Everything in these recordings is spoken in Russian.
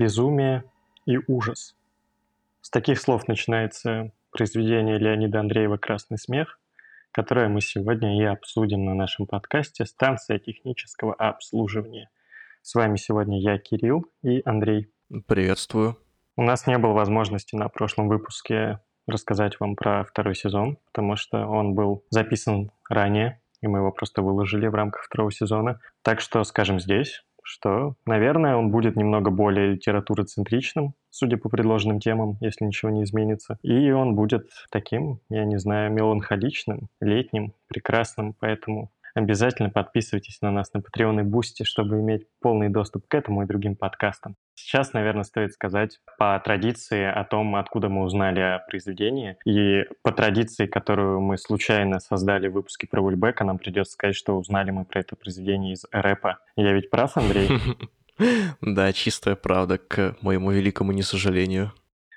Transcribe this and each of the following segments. безумие и ужас. С таких слов начинается произведение Леонида Андреева «Красный смех», которое мы сегодня и обсудим на нашем подкасте «Станция технического обслуживания». С вами сегодня я, Кирилл, и Андрей. Приветствую. У нас не было возможности на прошлом выпуске рассказать вам про второй сезон, потому что он был записан ранее, и мы его просто выложили в рамках второго сезона. Так что скажем здесь, что, наверное, он будет немного более литературоцентричным, судя по предложенным темам, если ничего не изменится. И он будет таким, я не знаю, меланхоличным, летним, прекрасным. Поэтому обязательно подписывайтесь на нас на Patreon и Boosty, чтобы иметь полный доступ к этому и другим подкастам. Сейчас, наверное, стоит сказать по традиции о том, откуда мы узнали о произведении. И по традиции, которую мы случайно создали в выпуске про Уэльбека, нам придется сказать, что узнали мы про это произведение из рэпа. Я ведь прав, Андрей? Да, чистая правда, к моему великому несожалению.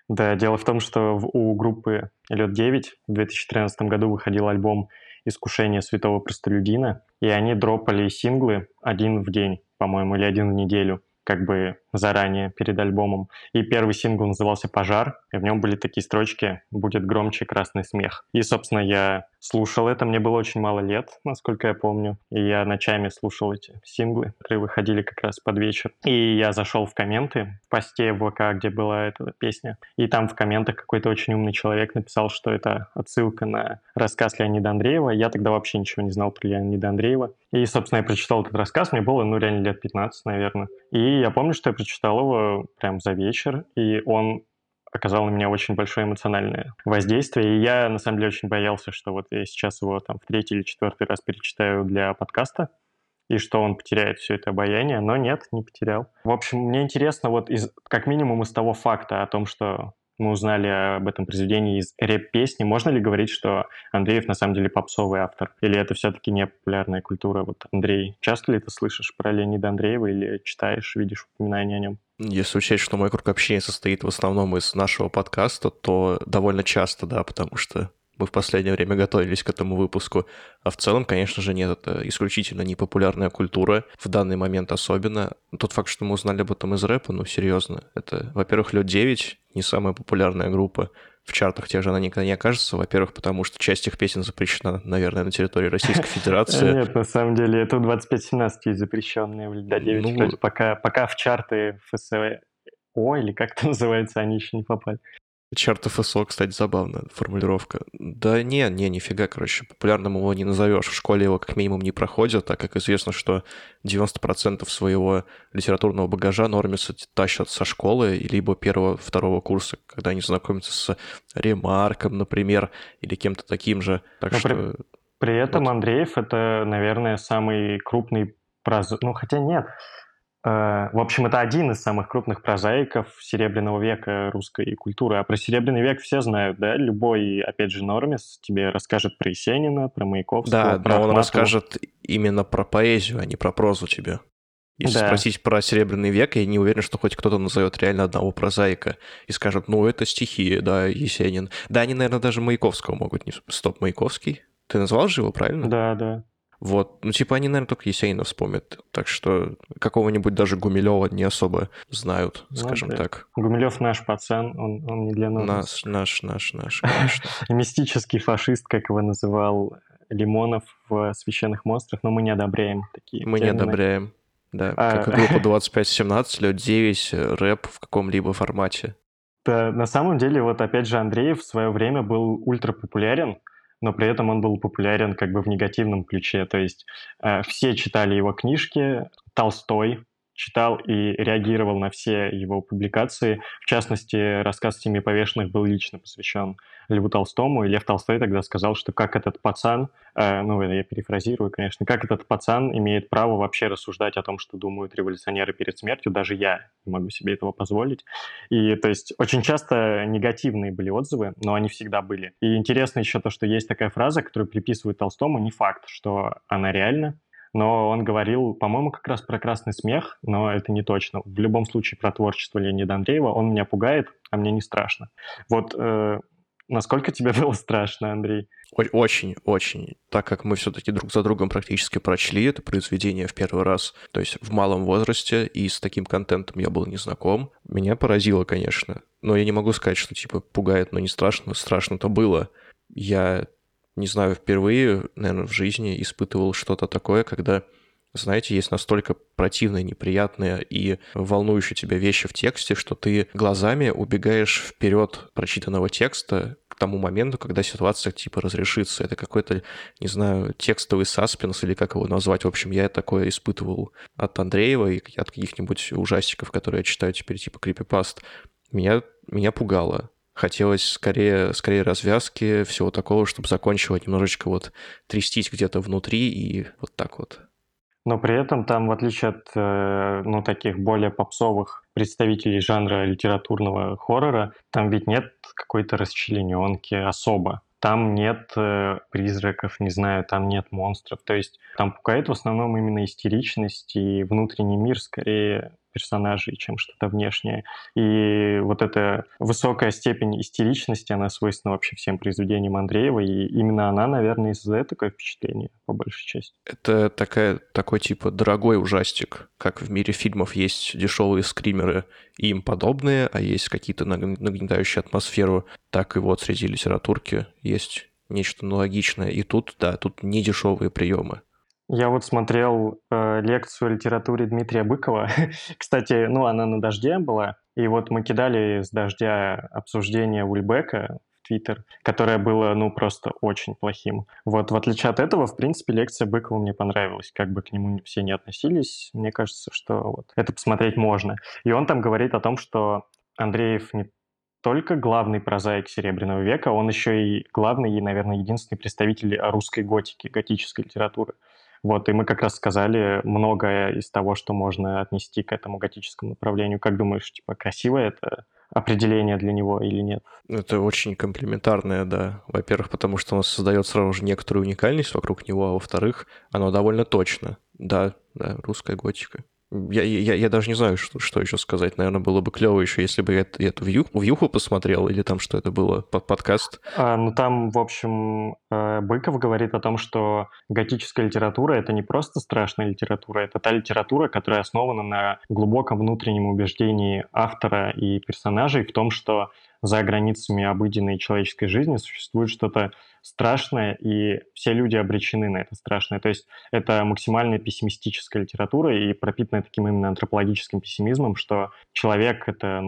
Да, дело в том, что у группы Лёд 9 в 2013 году выходил альбом «Искушение святого простолюдина», и они дропали синглы один в день, по-моему, или один в неделю, как бы заранее перед альбомом. И первый сингл назывался «Пожар», и в нем были такие строчки: «Будет громче красный смех». И, собственно, я слушал это, мне было очень мало лет, насколько я помню, и я ночами слушал эти синглы, которые выходили как раз под вечер. И я зашел в комменты в посте в ВК, где была эта песня, и там в комментах какой-то очень умный человек написал, что это отсылка на рассказ Леонида Андреева. Я тогда вообще ничего не знал про Леонида Андреева. И, собственно, я прочитал этот рассказ, мне было, реально лет 15, наверное. И я помню, что я прочитал его прям за вечер, и он оказал на меня очень большое эмоциональное воздействие. И я, на самом деле, очень боялся, что вот я сейчас его там в третий или четвертый раз перечитаю для подкаста, и что он потеряет все это обаяние, но нет, не потерял. В общем, мне интересно вот как минимум из того факта о том, что мы узнали об этом произведении из рэп-песни, можно ли говорить, что Андреев на самом деле попсовый автор? Или это все-таки не популярная культура? Вот, Андрей, часто ли ты слышишь про Леонида Андреева или читаешь, видишь упоминания о нем? Если учесть, что мой круг общения состоит в основном из нашего подкаста, то довольно часто, да, потому что мы в последнее время готовились к этому выпуску. А в целом, конечно же, нет, это исключительно непопулярная культура, в данный момент особенно. Тот факт, что мы узнали об этом из рэпа, серьезно, это, во-первых, Лёд 9, не самая популярная группа, в чартах тех же она никогда не окажется, во-первых, потому что часть их песен запрещена, наверное, на территории Российской Федерации. Нет, на самом деле, это 25-17 есть запрещенные в Лёд 9, вроде пока в чарты ФСО, или как это называется, они еще не попали. Чарт ФСО, кстати, забавная формулировка. Да не, нифига, популярным его не назовешь. В школе его как минимум не проходят, так как известно, что 90% своего литературного багажа нормицы тащат со школы, либо первого-второго курса, когда они знакомятся с Ремарком, например, или кем-то таким же. Так что при этом вот. Андреев — это, наверное, самый крупный хотя нет. В общем, это один из самых крупных прозаиков Серебряного века русской культуры. А про Серебряный век все знают, да? Любой, опять же, нормис тебе расскажет про Есенина, про Маяковского, да, про Ахматову. Он расскажет именно про поэзию, а не про прозу тебе. Если спросить про Серебряный век, я не уверен, что хоть кто-то назовет реально одного прозаика и скажет, это стихи, да, Есенин. Да, они, наверное, даже Маяковского могут. Стоп, Маяковский? Ты назвал же его, правильно? Да. Вот, они, наверное, только Есенина вспомнят, так что какого-нибудь даже Гумилева не особо знают, скажем так. Гумилев наш пацан, он не для нас. Наш, конечно. Мистический фашист, как его называл Лимонов в «Священных монстрах», но мы не одобряем такие. Мы термины. Не одобряем, да, как и группа 25-17, Лёд 9, рэп в каком-либо формате. Да, на самом деле, опять же, Андреев в свое время был ультрапопулярен, но при этом он был популярен как бы в негативном ключе. То есть все читали его книжки, Толстой читал и реагировал на все его публикации. В частности, рассказ «Семи повешенных» был лично посвящен Льву Толстому, и Лев Толстой тогда сказал, что как этот пацан, это я перефразирую, конечно, как этот пацан имеет право вообще рассуждать о том, что думают революционеры перед смертью, даже я не могу себе этого позволить. И, то есть, очень часто негативные были отзывы, но они всегда были. И интересно еще то, что есть такая фраза, которую приписывают Толстому, не факт, что она реальна, но он говорил, по-моему, как раз про «Красный смех», но это не точно. В любом случае, про творчество Леонида Андреева: он меня пугает, а мне не страшно. Вот Насколько тебе было страшно, Андрей? Очень, очень. Так как мы все-таки друг за другом практически прочли это произведение в первый раз, то есть в малом возрасте, и с таким контентом я был не знаком, меня поразило, конечно. Но я не могу сказать, что типа пугает, но не страшно. Страшно-то было. Я, не знаю, впервые, наверное, в жизни испытывал что-то такое, когда... Знаете, есть настолько противные, неприятные и волнующие тебя вещи в тексте, что ты глазами убегаешь вперед прочитанного текста к тому моменту, когда ситуация типа разрешится. Это какой-то, не знаю, текстовый саспенс или как его назвать. В общем, я такое испытывал от Андреева и от каких-нибудь ужастиков, которые я читаю теперь типа крипипаст. Меня пугало. Хотелось скорее развязки, всего такого, чтобы закончилось немножечко вот трястись где-то внутри и вот так вот. Но при этом там, в отличие от таких более попсовых представителей жанра литературного хоррора, там ведь нет какой-то расчлененки особо. Там нет призраков, не знаю, там нет монстров. То есть там пугает в основном именно истеричность и внутренний мир скорее персонажей, чем что-то внешнее. И вот эта высокая степень истеричности, она свойственна вообще всем произведениям Андреева, и именно она, наверное, из-за такое впечатление, по большей части. Это такой типа дорогой ужастик, как в мире фильмов есть дешевые скримеры и им подобные, а есть какие-то нагнетающие атмосферу, так и вот среди литературки есть нечто аналогичное. И тут, да, тут не дешевые приемы. Я вот смотрел лекцию о литературе Дмитрия Быкова. Кстати, она на «Дожде» была. И вот мы кидали с «Дождя» обсуждение Уэльбека в Твиттер, которое было, просто очень плохим. Вот в отличие от этого, в принципе, лекция Быкова мне понравилась. Как бы к нему все не относились, мне кажется, что вот это посмотреть можно. И он там говорит о том, что Андреев не только главный прозаик Серебряного века, он еще и главный и, наверное, единственный представитель русской готики, готической литературы. Вот, и мы как раз сказали многое из того, что можно отнести к этому готическому направлению. Как думаешь, типа, красивое это определение для него или нет? Это очень комплиментарное, да. Во-первых, потому что оно создает сразу же некоторую уникальность вокруг него, а во-вторых, оно довольно точно. Да, русская готика. Я даже не знаю, что еще сказать. Наверное, было бы клево еще, если бы я эту вьюху посмотрел, или там что это было, подкаст. Там, в общем, Быков говорит о том, что готическая литература — это не просто страшная литература, это та литература, которая основана на глубоком внутреннем убеждении автора и персонажей в том, что за границами обыденной человеческой жизни существует что-то страшное, и все люди обречены на это страшное. То есть это максимально пессимистическая литература и пропитанная таким именно антропологическим пессимизмом, что человек — это,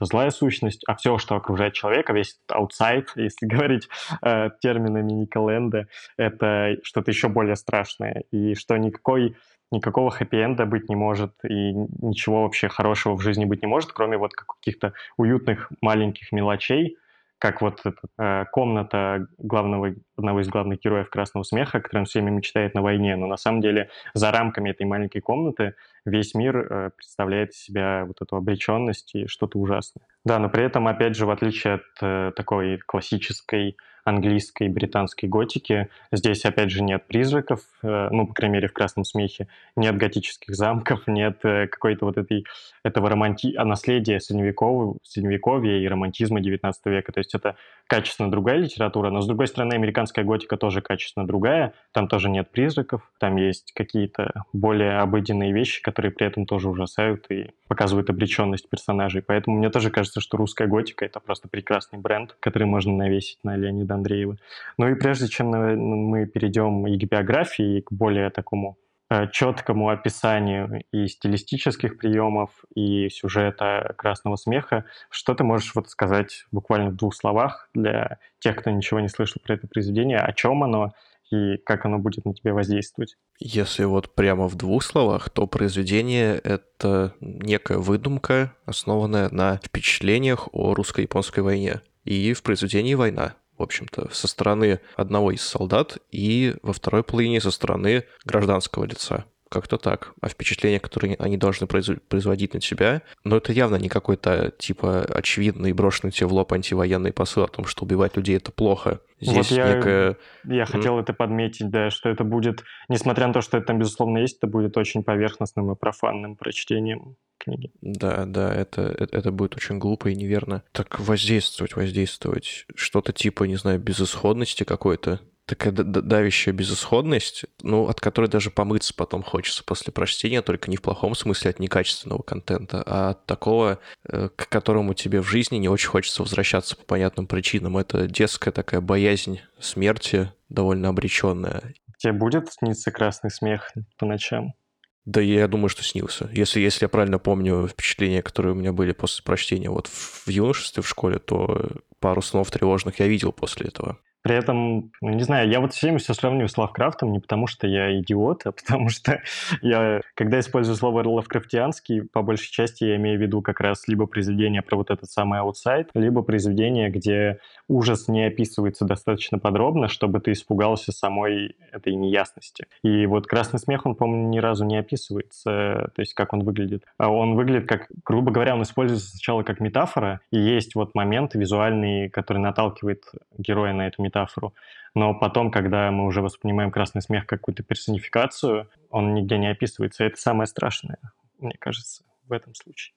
злая сущность, а все, что окружает человека, весь аутсайд, если говорить терминами Ника Лэнда, это что-то еще более страшное, и что никакого хэппи-энда быть не может, и ничего вообще хорошего в жизни быть не может, кроме вот каких-то уютных маленьких мелочей, как вот эта комната одного из главных героев «Красного смеха», о котором все время мечтает на войне. Но на самом деле за рамками этой маленькой комнаты весь мир представляет из себя вот эту обреченность и что-то ужасное. Да, но при этом, опять же, в отличие от такой классической английской и британской готики, здесь, опять же, нет призраков, по крайней мере, в «Красном смехе», нет готических замков, нет какой-то вот этого наследия средневековья и романтизма XIX века. То есть это качественно другая литература, но, с другой стороны, американская готика тоже качественно другая, там тоже нет призраков, там есть какие-то более обыденные вещи, которые при этом тоже ужасают и показывают обреченность персонажей. Поэтому мне тоже кажется, что русская готика — это просто прекрасный бренд, который можно навесить на Леонида Андреева. Ну и прежде чем мы перейдем и к биографии, и к более такому четкому описанию и стилистических приемов, и сюжета «Красного смеха», что ты можешь вот сказать буквально в двух словах для тех, кто ничего не слышал про это произведение, о чем оно и как оно будет на тебя воздействовать? Если вот прямо в двух словах, то произведение — это некая выдумка, основанная на впечатлениях о русско-японской войне. И в произведении война, в общем-то, со стороны одного из солдат и во второй половине со стороны гражданского лица. Как-то так. А впечатления, которые они должны производить на тебя, но это явно не какой-то, типа, очевидный, брошенный тебе в лоб антивоенный посыл о том, что убивать людей — это плохо. Здесь вот я хотел это подметить, да, что это будет, несмотря на то, что это там, безусловно, есть, это будет очень поверхностным и профанным прочтением книги. Да, да, это будет очень глупо и неверно. Так воздействовать. Что-то типа, не знаю, безысходности какой-то. Такая давящая безысходность, ну, от которой даже помыться потом хочется после прочтения, только не в плохом смысле от некачественного контента, а от такого, к которому тебе в жизни не очень хочется возвращаться по понятным причинам. Это детская такая боязнь смерти, довольно обреченная. Тебе будет сниться «Красный смех» по ночам? Да я думаю, что снился. Если я правильно помню впечатления, которые у меня были после прочтения вот в юношестве, в школе, то пару снов тревожных я видел после этого. При этом, ну, не знаю, я вот все время все сравниваю с Лавкрафтом не потому, что я идиот, а потому что я, когда использую слово лавкрафтианский, по большей части я имею в виду как раз либо произведение про вот этот самый аутсайд, либо произведение, где ужас не описывается достаточно подробно, чтобы ты испугался самой этой неясности. И вот «Красный смех», он, по-моему, ни разу не описывается, то есть как он выглядит. Он выглядит как, грубо говоря, он используется сначала как метафора, и есть вот момент визуальный, который наталкивает героя на эту метафору. Но потом, когда мы уже воспринимаем «Красный смех» как какую-то персонификацию, он нигде не описывается. Это самое страшное, мне кажется, в этом случае.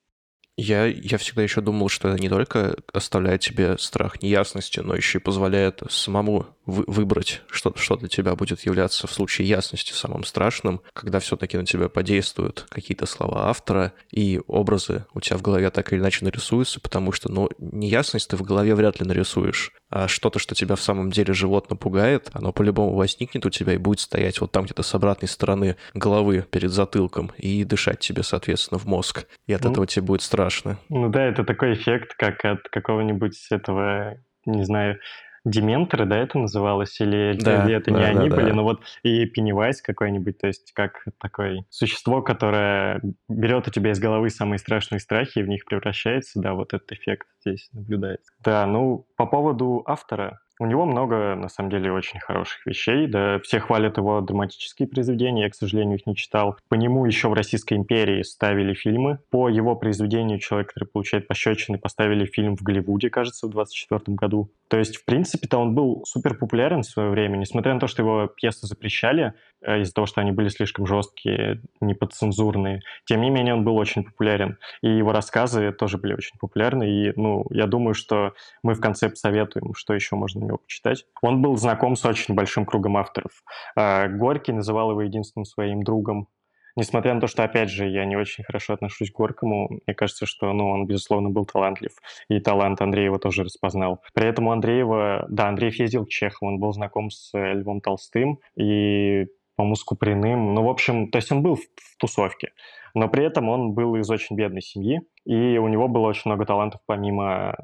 Я всегда еще думал, что это не только оставляет тебе страх неясности, но еще и позволяет самому выбрать, что для тебя будет являться в случае ясности самым страшным, когда все-таки на тебя подействуют какие-то слова автора, и образы у тебя в голове так или иначе нарисуются, потому что, ну, неясность ты в голове вряд ли нарисуешь, а что-то, что тебя в самом деле животно пугает, оно по-любому возникнет у тебя и будет стоять вот там где-то с обратной стороны головы перед затылком и дышать тебе, соответственно, в мозг, и от этого тебе будет страшно. Ну да, это такой эффект, как от какого-нибудь этого, не знаю... Дементоры, да, это называлось? Или это не они были? Но вот и Пеннивайз какой-нибудь, то есть как такое существо, которое берет у тебя из головы самые страшные страхи и в них превращается, да, вот этот эффект здесь наблюдается. Да, ну, по поводу автора. У него много, на самом деле, очень хороших вещей. Да, все хвалят его драматические произведения. Я, к сожалению, их не читал. По нему еще в Российской империи ставили фильмы. По его произведению «Человек, который получает пощечины», поставили фильм в Голливуде, кажется, в 24 году. То есть, в принципе-то, он был супер популярен в свое время. Несмотря на то, что его пьесы запрещали, из-за того, что они были слишком жесткие, неподцензурные. Тем не менее, он был очень популярен. И его рассказы тоже были очень популярны. И, ну, я думаю, что мы в конце посоветуем, что еще можно почитать. Он был знаком с очень большим кругом авторов. Горький называл его единственным своим другом. Несмотря на то, что, опять же, я не очень хорошо отношусь к Горькому, мне кажется, что, ну, он, безусловно, был талантлив. И талант Андреева тоже распознал. При этом у Андреева... Да, Андреев ездил к Чехову, он был знаком с Львом Толстым и, по-моему, с Куприным. Ну, в общем, то есть он был в тусовке. Но при этом он был из очень бедной семьи, и у него было очень много талантов помимо...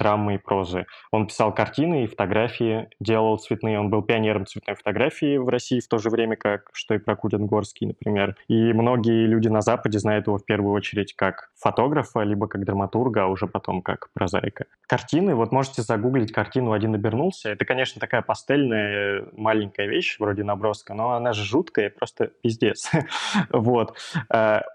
драмы и прозы. Он писал картины и фотографии, делал цветные. Он был пионером цветной фотографии в России в то же время, как что и Прокудин-Горский, например. И многие люди на Западе знают его в первую очередь как фотографа, либо как драматурга, а уже потом как прозаика. Картины, вот можете загуглить картину «Один обернулся». Это, конечно, такая пастельная маленькая вещь, вроде наброска, но она же жуткая, просто пиздец. Вот.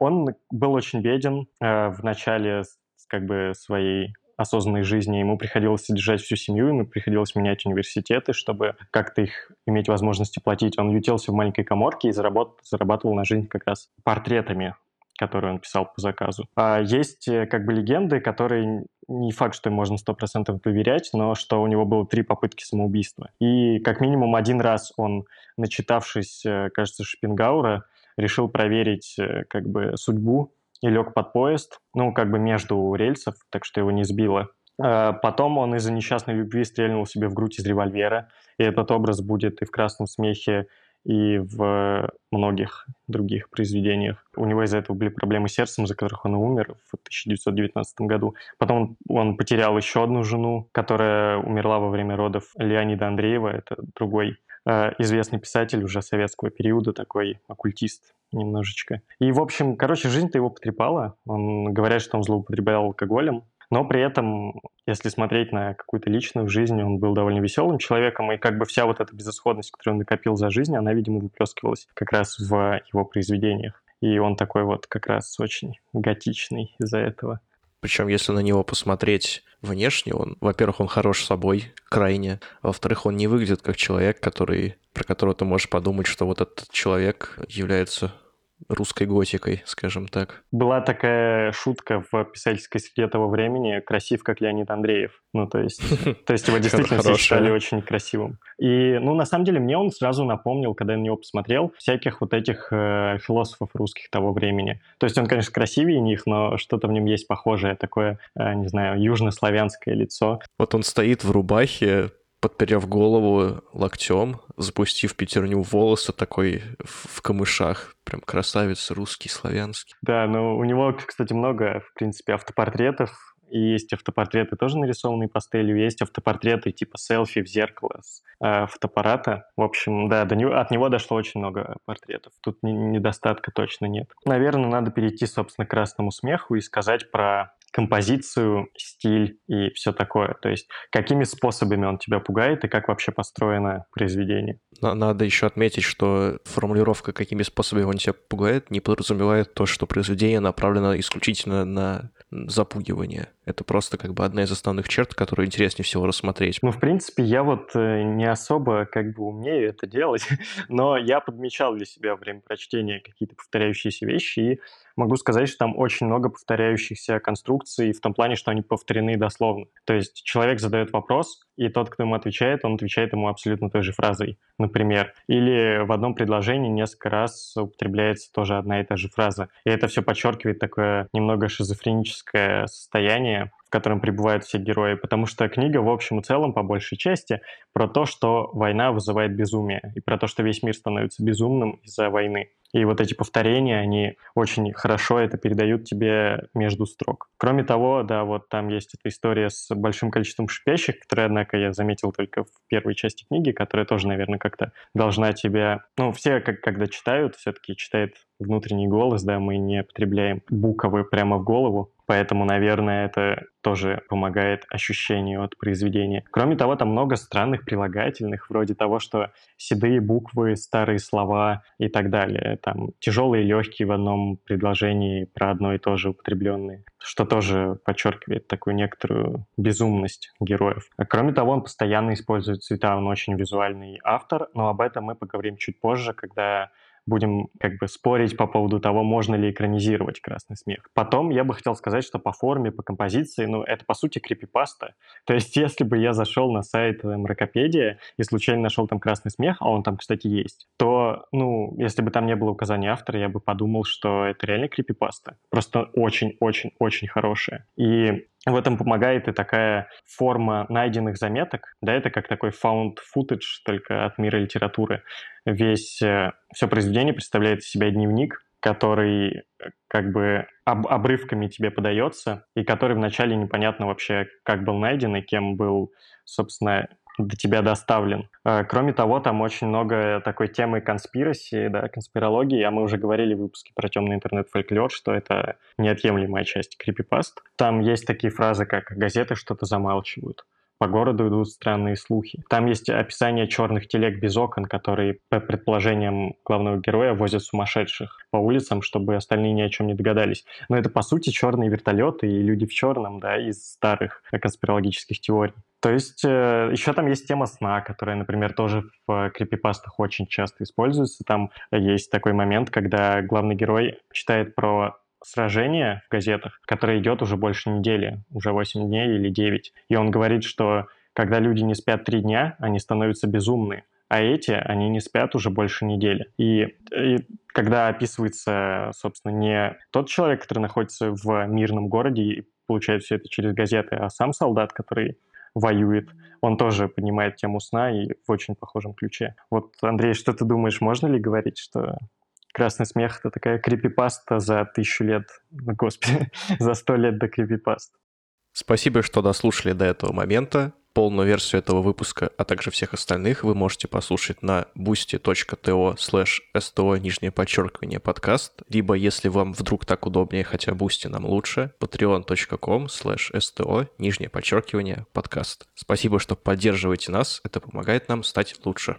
Он был очень беден в начале как бы своей осознанной жизни, ему приходилось содержать всю семью, ему приходилось менять университеты, чтобы как-то их иметь возможность платить. Он ютился в маленькой каморке и зарабатывал на жизнь как раз портретами, которые он писал по заказу. А есть как бы легенды, которые не факт, что им можно 100% доверять, но что у него было 3 попытки самоубийства. И как минимум один раз он, начитавшись, кажется, Шопенгауэра, решил проверить как бы судьбу и лег под поезд, ну, как бы между рельсов, так что его не сбило. Потом он из-за несчастной любви стрельнул себе в грудь из револьвера, и этот образ будет и в «Красном смехе», и в многих других произведениях. У него из-за этого были проблемы с сердцем, из-за которых он умер в 1919 году. Потом он потерял еще одну жену, которая умерла во время родов, Леонида Андреева, это другой известный писатель уже советского периода, такой оккультист немножечко. И, в общем, короче, жизнь-то его потрепала. Он говорит, что он злоупотреблял алкоголем. но при этом, если смотреть на какую-то личную жизнь, он был довольно веселым человеком, и как бы вся вот эта безысходность, которую он накопил за жизнь, она, видимо, выплескивалась как раз в его произведениях. И он такой вот как раз очень готичный из-за этого. Причем, если на него посмотреть внешне, он, во-первых, он хорош собой крайне, а во-вторых, он не выглядит как человек, про которого ты можешь подумать, что вот этот человек является русской готикой, скажем так. Была такая шутка в писательской среде того времени: красив, как Леонид Андреев. Ну, то есть его действительно все считали очень красивым. И, ну, на самом деле, мне он сразу напомнил, когда я на него посмотрел, всяких вот этих философов русских того времени. То есть он, конечно, красивее них, но что-то в нем есть похожее, такое, не знаю, южнославянское лицо. Вот он стоит в рубахе, подперев голову локтем, запустив пятерню в волосы, такой в камышах. Прям красавец русский, славянский. Да, но у него, кстати, много, в принципе, автопортретов. И есть автопортреты, тоже нарисованные пастелью, есть автопортреты типа селфи в зеркало с фотоаппарата. В общем, да, от него дошло очень много портретов. Тут недостатка точно нет. Наверное, надо перейти, собственно, к «Красному смеху» и сказать про композицию, стиль и все такое. То есть какими способами он тебя пугает и как вообще построено произведение. Надо еще отметить, что формулировка «какими способами он тебя пугает» не подразумевает то, что произведение направлено исключительно на запугивание. Это просто как бы одна из основных черт, которую интереснее всего рассмотреть. Ну, в принципе, я вот не особо как бы умею это делать, но я подмечал для себя во время прочтения какие-то повторяющиеся вещи, и могу сказать, что там очень много повторяющихся конструкций в том плане, что они повторены дословно. То есть человек задает вопрос, и тот, кто ему отвечает, он отвечает ему абсолютно той же фразой, например. Или в одном предложении несколько раз употребляется тоже одна и та же фраза. И это все подчеркивает такое немного шизофреническое состояние, в котором пребывают все герои, потому что книга в общем и целом, по большей части, про то, что война вызывает безумие, и про то, что весь мир становится безумным из-за войны. И вот эти повторения, они очень хорошо это передают тебе между строк. Кроме того, да, вот там есть эта история с большим количеством шипящих, которые, однако, я заметил только в первой части книги, которая тоже, наверное, как-то должна тебя... Ну, все, когда читают, все-таки читает внутренний голос, да, мы не потребляем буковы прямо в голову, поэтому, наверное, это тоже помогает ощущению от произведения. Кроме того, там много странных прилагательных, вроде того, что седые буквы, старые слова и так далее. Там тяжелые и легкие в одном предложении про одно и то же употребленные, что тоже подчеркивает такую некоторую безумность героев. А кроме того, он постоянно использует цвета, он очень визуальный автор, но об этом мы поговорим чуть позже, когда будем как бы спорить по поводу того, можно ли экранизировать «Красный смех». Потом я бы хотел сказать, что по форме, по композиции, ну, это, по сути, крипипаста. То есть, если бы я зашел на сайт Мракопедия и случайно нашел там «Красный смех», а он там, кстати, есть, то, ну, если бы там не было указания автора, я бы подумал, что это реально крипипаста. Просто очень-очень-очень хорошая. И в этом помогает и такая форма найденных заметок, да, это как такой found footage, только от мира литературы. Все произведение представляет из себя дневник, который как бы обрывками тебе подается, и который вначале непонятно вообще, как был найден и кем был, собственно, до тебя доставлен. Кроме того, там очень много такой темы конспираси, да, конспирологии, а мы уже говорили в выпуске про темный интернет-фольклор, что это неотъемлемая часть крипипаст. Там есть такие фразы, как «газеты что-то замалчивают», «по городу идут странные слухи». Там есть описание черных телег без окон, которые, по предположениям главного героя, возят сумасшедших по улицам, чтобы остальные ни о чем не догадались. Но это, по сути, черные вертолеты и люди в черном, да, из старых конспирологических теорий. То есть еще там есть тема сна, которая, например, тоже в крипипастах очень часто используется. Там есть такой момент, когда главный герой читает про сражение в газетах, которое идет уже больше недели, уже 8 дней или 9. И он говорит, что когда люди не спят 3 дня, они становятся безумны, а эти, они не спят уже больше недели. И когда описывается, собственно, не тот человек, который находится в мирном городе и получает все это через газеты, а сам солдат, который воюет, он тоже поднимает тему сна и в очень похожем ключе. Вот, Андрей, что ты думаешь, можно ли говорить, что «Красный смех» — это такая крипипаста за 1000 лет, господи, за 100 лет до крипипаст? Спасибо, что дослушали до этого момента. Полную версию этого выпуска, а также всех остальных вы можете послушать на boosty.to/sto_подкаст, либо, если вам вдруг так удобнее, хотя Boosty нам лучше, patreon.com/sto_подкаст. Спасибо, что поддерживаете нас, это помогает нам стать лучше.